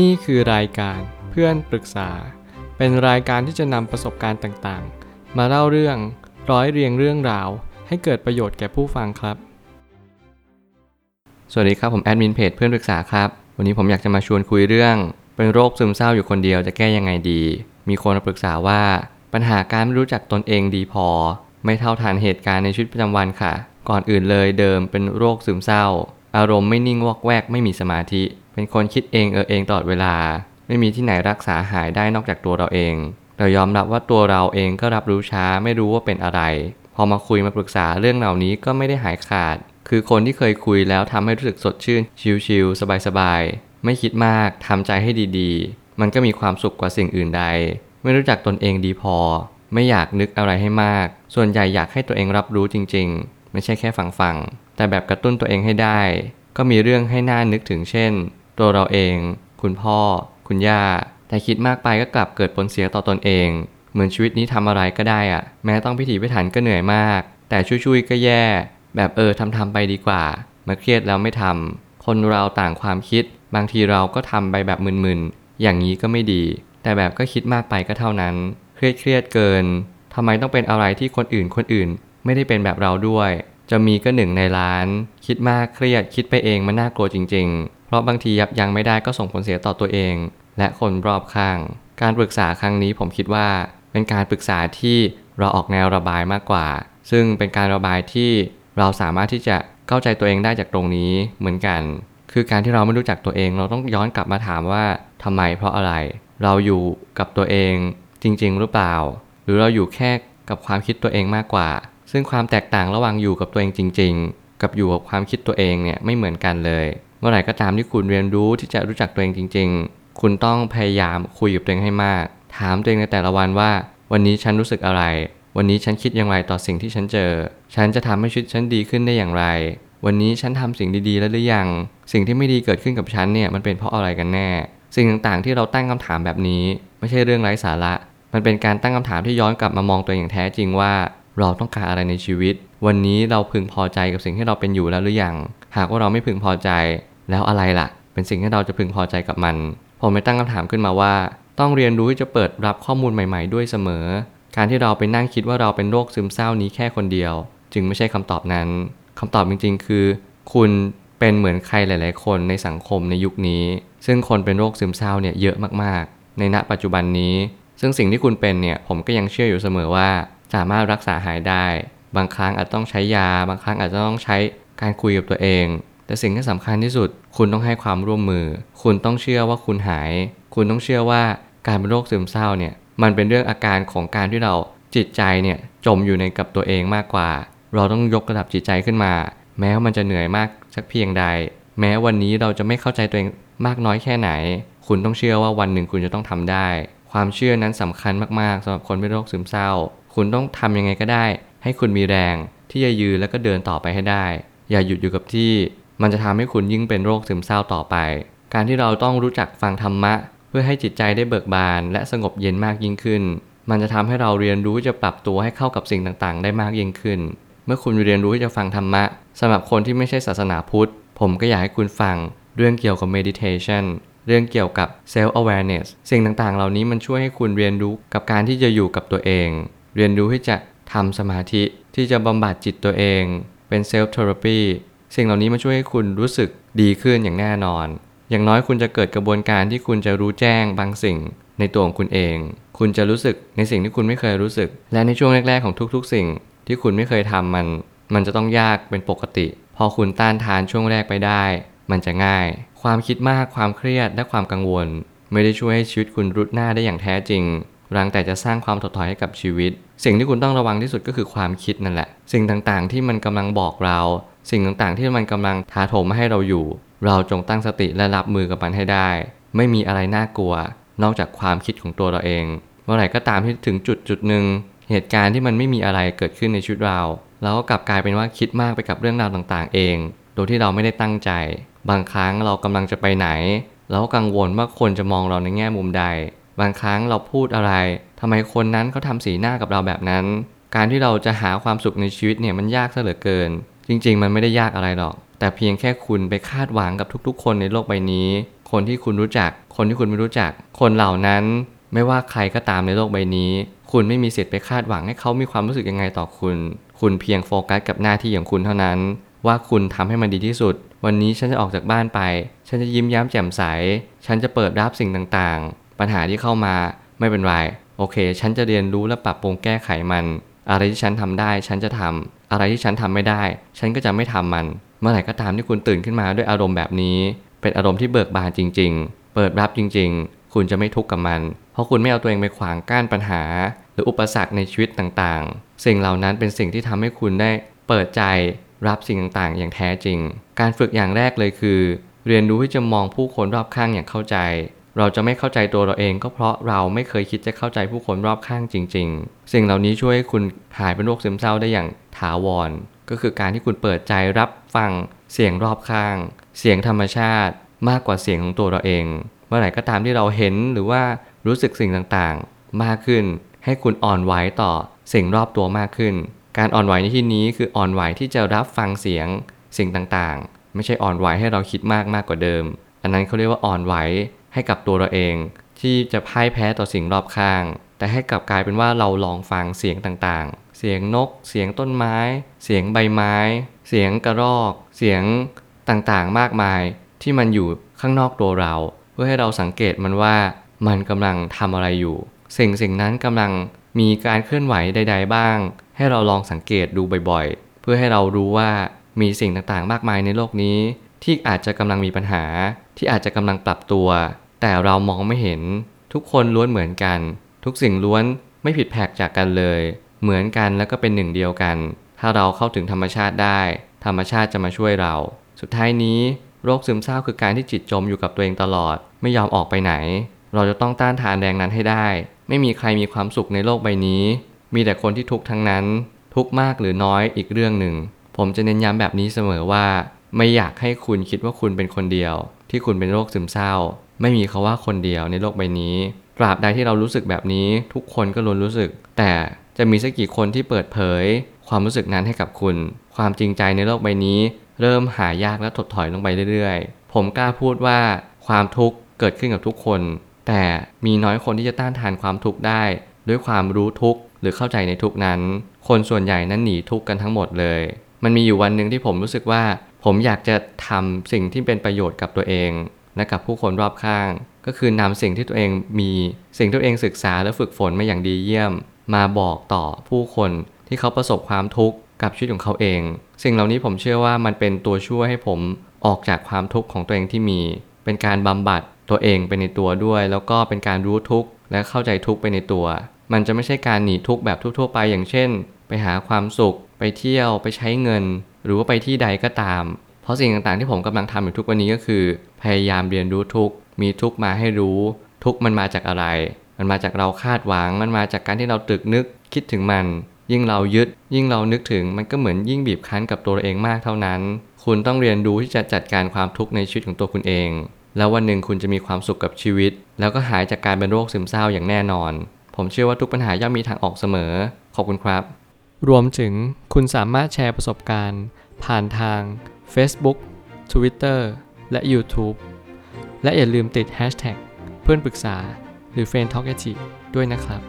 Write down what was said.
นี่คือรายการเพื่อนปรึกษาเป็นรายการที่จะนำประสบการณ์ต่างๆมาเล่าเรื่องร้อยเรียงเรื่องราวให้เกิดประโยชน์แก่ผู้ฟังครับสวัสดีครับผมแอดมินเพจเพื่อนปรึกษาครับวันนี้ผมอยากจะมาชวนคุยเรื่องเป็นโรคซึมเศร้าอยู่คนเดียวจะแก้ยังไงดีมีคนมาปรึกษาว่าปัญหาการไม่รู้จักตนเองดีพอไม่เท่าทันเหตุการณ์ในชีวิตประจำวันค่ะก่อนอื่นเลยเดิมเป็นโรคซึมเศร้าอารมณ์ไม่นิ่งวอกแวกไม่มีสมาธิเป็นคนคิดเองเองตลอดเวลาไม่มีที่ไหนรักษาหายได้นอกจากตัวเราเองเรายอมรับว่าตัวเราเองก็รับรู้ช้าไม่รู้ว่าเป็นอะไรพอมาคุยมาปรึกษาเรื่องเหล่านี้ก็ไม่ได้หายขาดคือคนที่เคยคุยแล้วทำให้รู้สึกสดชื่นชิลๆสบายๆไม่คิดมากทำใจให้ดีๆมันก็มีความสุขกว่าสิ่งอื่นใดไม่รู้จักตนเองดีพอไม่อยากนึกอะไรให้มากส่วนใหญ่อยากให้ตัวเองรับรู้จริงๆไม่ใช่แค่ฟังแต่แบบกระตุ้นตัวเองให้ได้ก็มีเรื่องให้น่านึกถึงเช่นตัวเราเองคุณพ่อคุณย่าแต่คิดมากไปก็กลับเกิดผลเสียต่อตนเองเหมือนชีวิตนี้ทำอะไรก็ได้อะแม้ต้องพิถีพิถันก็เหนื่อยมากแต่ช่วยก็แย่แบบทำไปดีกว่ามาเครียดแล้วไม่ทำคนเราต่างความคิดบางทีเราก็ทำไปแบบมึนๆอย่างนี้ก็ไม่ดีแต่แบบก็คิดมากไปก็เท่านั้นเครียดเกินทำไมต้องเป็นอะไรที่คนอื่นไม่ได้เป็นแบบเราด้วยจะมีก็หนึ่งในล้านคิดมากเครียดคิดไปเองมันน่ากลัวจริงๆเพราะบางทียับยั้งไม่ได้ก็ส่งผลเสียต่อตัวเองและคนรอบข้างการปรึกษาครั้งนี้ผมคิดว่าเป็นการปรึกษาที่เราออกแนวระบายมากกว่าซึ่งเป็นการระบายที่เราสามารถที่จะเข้าใจตัวเองได้จากตรงนี้เหมือนกันคือการที่เราไม่รู้จักตัวเองเราต้องย้อนกลับมาถามว่าทำไมเพราะอะไรเราอยู่กับตัวเองจริงๆหรือเปล่าหรือเราอยู่แค่กับความคิดตัวเองมากกว่าซึ่งความแตกต่างระหว่างอยู่กับตัวเองจริงๆกับอยู่กับความคิดตัวเองเนี่ยไม่เหมือนกันเลยเมื่อไหร่ก็ตามที่คุณเรียนรู้ที่จะรู้จักตัวเองจริงๆคุณต้องพยายามคุยกับตัวเองให้มากถามตัวเองในแต่ละวันว่าวันนี้ฉันรู้สึกอะไรวันนี้ฉันคิดอย่างไรต่อสิ่งที่ฉันเจอฉันจะทำให้ชีวิตฉันดีขึ้นได้อย่างไรวันนี้ฉันทำสิ่งดีๆแล้วหรือยังสิ่งที่ไม่ดีเกิดขึ้นกับฉันเนี่ยมันเป็นเพราะอะไรกันแน่สิ่งต่างๆที่เราตั้งคำถามแบบนี้ไม่ใช่เรื่องไร้สาระมันเป็นการตั้งคำถามที่ย้อนกลับมามองตัวเองอย่างแท้จริงว่าเราต้องการอะไรในชีวิตวันนี้เราพึงพอใจกับสิ่งที่เราเป็นอยู่แล้วหรือยังหากว่าเราไม่พึงพอใจแล้วอะไรล่ะเป็นสิ่งที่เราจะพึงพอใจกับมันผมไม่ตั้งคำถามขึ้นมาว่าต้องเรียนรู้ที่จะเปิดรับข้อมูลใหม่ๆด้วยเสมอการที่เราไปนั่งคิดว่าเราเป็นโรคซึมเศร้านี้แค่คนเดียวจึงไม่ใช่คำตอบนั้นคำตอบจริงๆคือคุณเป็นเหมือนใครหลายๆคนในสังคมในยุคนี้ซึ่งคนเป็นโรคซึมเศร้าเนี่ยเยอะมากๆในณปัจจุบันนี้ซึ่งสิ่งที่คุณเป็นเนี่ยผมก็ยังเชื่ออยู่เสมอว่าสามารถรักษาหายได้บางครั้งอาจต้องใช้ยาบางครั้งอาจจะต้องใช้การคุยกับตัวเองแต่สิ่งที่สำคัญที่สุดคุณต้องให้ความร่วมมือคุณต้องเชื่อว่าคุณหายคุณต้องเชื่อว่าการเป็นโรคซึมเศร้าเนี่ยมันเป็นเรื่องอาการของการที่เราจิตใจเนี่ยจมอยู่ในกับตัวเองมากกว่าเราต้องยกระดับจิตใจขึ้นมาแม้ว่ามันจะเหนื่อยมากสักเพียงใดแม้วันนี้เราจะไม่เข้าใจตัวเองมากน้อยแค่ไหนคุณต้องเชื่อว่าวันหนึ่งคุณจะต้องทำได้ความเชื่อนั้นสำคัญมากๆสำหรับคนเป็นโรคซึมเศร้าคุณต้องทำยังไงก็ได้ให้คุณมีแรงที่จะยืนแล้วก็เดินต่อไปให้ได้อย่าหยุดอยู่กับที่มันจะทำให้คุณยิ่งเป็นโรคซึมเศร้าต่อไปการที่เราต้องรู้จักฟังธรรมะเพื่อให้จิตใจได้เบิกบานและสงบเย็นมากยิ่งขึ้นมันจะทำให้เราเรียนรู้จะปรับตัวให้เข้ากับสิ่งต่างๆได้มากยิ่งขึ้นเมื่อคุณเรียนรู้ที่จะฟังธรรมะสำหรับคนที่ไม่ใช่ศาสนาพุทธผมก็อยากให้คุณฟังเรื่องเกี่ยวกับ meditation เรื่องเกี่ยวกับ self awareness สิ่งต่างๆเหล่านี้มันช่วยให้คุณเรียนรู้กับการที่จะอยู่กับตัวเองเรียนรู้ที่จะทำสมาธิที่จะบำบัดจิตตัวเองเป็น self therapy สิ่งเหล่านี้มันช่วยให้คุณรู้สึกดีขึ้นอย่างแน่นอนอย่างน้อยคุณจะเกิดกระบวนการที่คุณจะรู้แจ้งบางสิ่งในตัวของคุณเองคุณจะรู้สึกในสิ่งที่คุณไม่เคยรู้สึกและในช่วงแรกๆของทุกๆสิ่งที่คุณไม่เคยทำมันจะต้องยากเป็นปกติพอคุณต้านทานช่วงแรกไปได้มันจะง่ายความคิดมากความเครียดและความกังวลไม่ได้ช่วยให้ชีวิตคุณรุดหน้าได้อย่างแท้จริงรังแต่จะสร้างความถดถอยให้กับชีวิตสิ่งที่คุณต้องระวังที่สุดก็คือความคิดนั่นแหละสิ่งต่างๆที่มันกำลังบอกเราสิ่งต่างๆที่มันกำลังท้าทายมาให้เราอยู่เราจงตั้งสติและรับมือกับมันให้ได้ไม่มีอะไรน่ากลัวนอกจากความคิดของตัวเราเองเมื่อไหร่ก็ตามที่ถึงจุดหนึ่งเหตุการณ์ที่มันไม่มีอะไรเกิดขึ้นในชีวิตเราแล้วก็กลับกลายเป็นว่าคิดมากไปกับเรื่องราวต่างๆเองโดยที่เราไม่ได้ตั้งใจบางครั้งเรากำลังจะไปไหนแล้วกังวลว่าคนจะมองเราในแง่มุมใดบางครั้งเราพูดอะไรทำไมคนนั้นเขาทำสีหน้ากับเราแบบนั้นการที่เราจะหาความสุขในชีวิตเนี่ยมันยากซะเหลือเกินจริงๆมันไม่ได้ยากอะไรหรอกแต่เพียงแค่คุณไปคาดหวังกับทุกๆคนในโลกใบนี้ คนที่คุณรู้จักคนที่คุณไม่รู้จักคนเหล่านั้นไม่ว่าใครก็ตามในโลกใบนี้คุณไม่มีสิทธิ์ไปคาดหวังให้เขามีความรู้สึกยังไงต่อคุณคุณเพียงโฟกัสกับหน้าที่ของคุณเท่านั้นว่าคุณทำให้มันดีที่สุดวันนี้ฉันจะออกจากบ้านไปฉันจะยิ้มแย้มแจ่มใสฉันจะเปิดรับสิ่งต่างๆปัญหาที่เข้ามาไม่เป็นไรโอเคฉันจะเรียนรู้และปรับปรุงแก้ไขมันอะไรที่ฉันทำได้ฉันจะทำอะไรที่ฉันทำไม่ได้ฉันก็จะไม่ทำมันเมื่อไหร่ก็ตามที่คุณตื่นขึ้นมาด้วยอารมณ์แบบนี้เป็นอารมณ์ที่เบิกบานจริงๆเปิดรับจริงๆคุณจะไม่ทุกข์กับมันเพราะคุณไม่เอาตัวเองไปขวางกั้นปัญหาหรืออุปสรรคในชีวิตต่างๆสิ่งเหล่านั้นเป็นสิ่งที่ทำให้คุณได้เปิดใจรับสิ่งต่างๆอย่างแท้จริงการฝึกอย่างแรกเลยคือเรียนรู้ที่จะมองผู้คนรอบข้างอย่างเข้าใจเราจะไม่เข้าใจตัวเราเองก็เพราะเราไม่เคยคิดจะเข้าใจผู้คนรอบข้างจริงๆสิ่งเหล่านี้ช่วยให้คุณหายเป็นโรคซึมเศร้าได้อย่างถาวรก็คือการที่คุณเปิดใจรับฟังเสียงรอบข้างเสียงธรรมชาติมากกว่าเสียงของตัวเราเองเมื่อไหร่ก็ตามที่เราเห็นหรือว่ารู้สึกสิ่งต่างๆมากขึ้นให้คุณอ่อนไหวต่อสิ่งรอบตัวมากขึ้นการอ่อนไหวในที่นี้คืออ่อนไหวที่จะรับฟังเสียงสิ่งต่างๆไม่ใช่อ่อนไหวให้เราคิดมากกว่าเดิมอันนั้นเขาเรียกว่าอ่อนไหวให้กับตัวเราเองที่จะพ่ายแพ้ต่อสิ่งรอบข้างแต่ให้กลับกลายเป็นว่าเราลองฟังเสียงต่างๆเสียงนกเสียงต้นไม้เสียงใบไม้เสียงกระรอกเสียงต่างๆมากมายที่มันอยู่ข้างนอกตัวเราเพื่อให้เราสังเกตมันว่ามันกำลังทำอะไรอยู่สิ่งนั้นกำลังมีการเคลื่อนไหวใดๆบ้างให้เราลองสังเกตดูบ่อยๆเพื่อให้เรารู้ว่ามีสิ่งต่างๆมากมายในโลกนี้ที่อาจจะกำลังมีปัญหาที่อาจจะกำลังปรับตัวแต่เรามองไม่เห็นทุกคนล้วนเหมือนกันทุกสิ่งล้วนไม่ผิดแผกจากกันเลยเหมือนกันแล้วก็เป็นหนึ่งเดียวกันถ้าเราเข้าถึงธรรมชาติได้ธรรมชาติจะมาช่วยเราสุดท้ายนี้โรคซึมเศร้าคือการที่จิตจมอยู่กับตัวเองตลอดไม่ยอมออกไปไหนเราจะต้องต้านทานแรงนั้นให้ได้ไม่มีใครมีความสุขในโลกใบนี้มีแต่คนที่ทุกข์ทั้งนั้นทุกข์มากหรือน้อยอีกเรื่องหนึ่งผมจะเน้นย้ำแบบนี้เสมอว่าไม่อยากให้คุณคิดว่าคุณเป็นคนเดียวที่คุณเป็นโรคซึมเศร้าไม่มีคำว่าคนเดียวในโลกใบนี้ตราบใดที่เรารู้สึกแบบนี้ทุกคนก็ล้วนรู้สึกแต่จะมีสักกี่คนที่เปิดเผยความรู้สึกนั้นให้กับคุณความจริงใจในโลกใบนี้เริ่มหายากและถดถอยลงไปเรื่อยๆผมกล้าพูดว่าความทุกข์เกิดขึ้นกับทุกคนแต่มีน้อยคนที่จะต้านทานความทุกข์ได้ด้วยความรู้ทุกข์หรือเข้าใจในทุกนั้นคนส่วนใหญ่นั้นหนีทุกข์กันทั้งหมดเลยมันมีอยู่วันหนึ่งที่ผมรู้สึกว่าผมอยากจะทำสิ่งที่เป็นประโยชน์กับตัวเองและกับผู้คนรอบข้างก็คือนำสิ่งที่ตัวเองมีสิ่งที่ตัวเองศึกษาและฝึกฝนมาอย่างดีเยี่ยมมาบอกต่อผู้คนที่เขาประสบความทุกข์กับชีวิตของเขาเองสิ่งเหล่านี้ผมเชื่อว่ามันเป็นตัวช่วยให้ผมออกจากความทุกข์ของตัวเองที่มีเป็นการบำบัดตัวเองไปในตัวด้วยแล้วก็เป็นการรู้ทุกข์และเข้าใจทุกข์ไปในตัวมันจะไม่ใช่การหนีทุกข์แบบทั่วๆไปอย่างเช่นไปหาความสุขไปเที่ยวไปใช้เงินหรือว่าไปที่ใดก็ตามเพราะสิ่งต่างๆที่ผมกำลังทำอยู่ทุกวันนี้ก็คือพยายามเรียนรู้ทุกข์มีทุกข์มาให้รู้ทุกข์มันมาจากอะไรมันมาจากเราคาดหวังมันมาจากการที่เราตรึกนึกคิดถึงมันยิ่งเรายึดยิ่งเรานึกถึงมันก็เหมือนยิ่งบีบคั้นกับตัวเองมากเท่านั้นคุณต้องเรียนรู้ที่จะจัดการความทุกข์ในชีวิตของตัวคุณเองแล้ววันหนึ่งคุณจะมีความสุขกับชีวิตแล้วก็หายจากการเป็นโรคซึมเศร้าอย่างแน่นอนผมเชื่อว่าทุกปัญหาย่อมมีทางออกเสมอขอบคุณครับรวมถึงคุณสามารถแชร์ประสบการณ์ผ่านทาง Facebook Twitter และ YouTube และอย่าลืมติด Hashtag เพื่อนปรึกษาหรือ Friend Talkative ด้วยนะครับ